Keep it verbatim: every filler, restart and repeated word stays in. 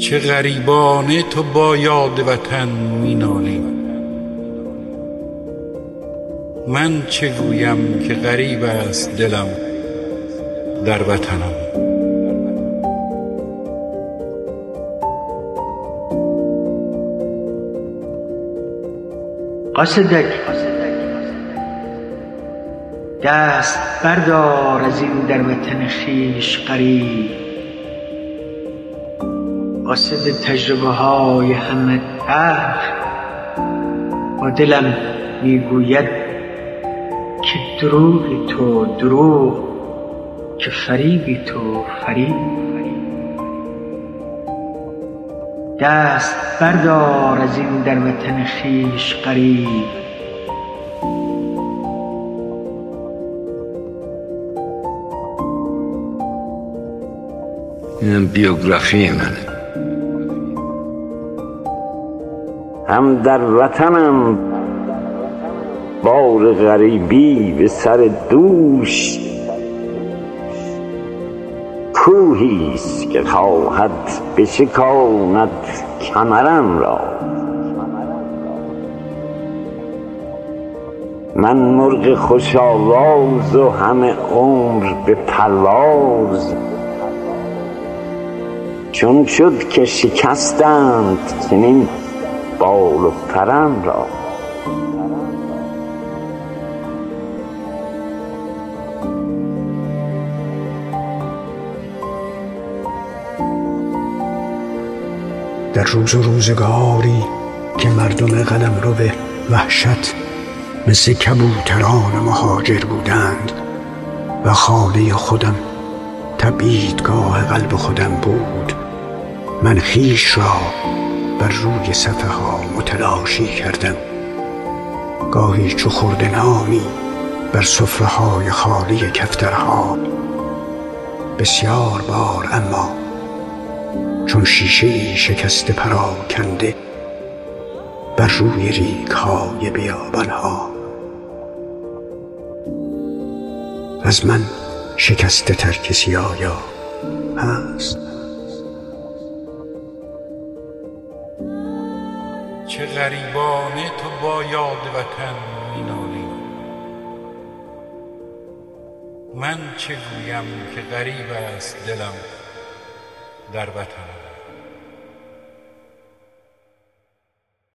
چه غریبانه تو با یاد وطن می نالی، من چه گویم که غریب است دلم در وطنم. قصدک دست بردار از این در وطن خویش غریب، قاصد تجربه های همه تر با دلم میگوید که دروغی تو دروغ، که فریبی تو فریب. دست بردار از این در وطن خویش غریب. این بیوگرافی منه، هم در وطنم بار غریبی به سر دوش، کوهیست که خواهد بشکاند کمرم را. من مرغ خوش آواز و همه عمر به پرواز، چون شد که شکستند چنین بال و پرم را. در روز و روزگاری که مردم قلمرو وحشت مثل کبوتران مهاجر بودند و خانه خودم تبعیدگاه قلب خودم بود، من خویش را بر روی صفحه ها متلاشی کردم، گاهی چو خورده نامی بر سفره های خالی کفترها، بسیار بار اما چون شیشه شکسته پراکنده بر روی ریگ های بیابان ها. از من شکسته تر کسی آیا هست؟ چه غریبانه تو با یاد وطن می نالی، من چه گویم که غریب است دلم در وطنم.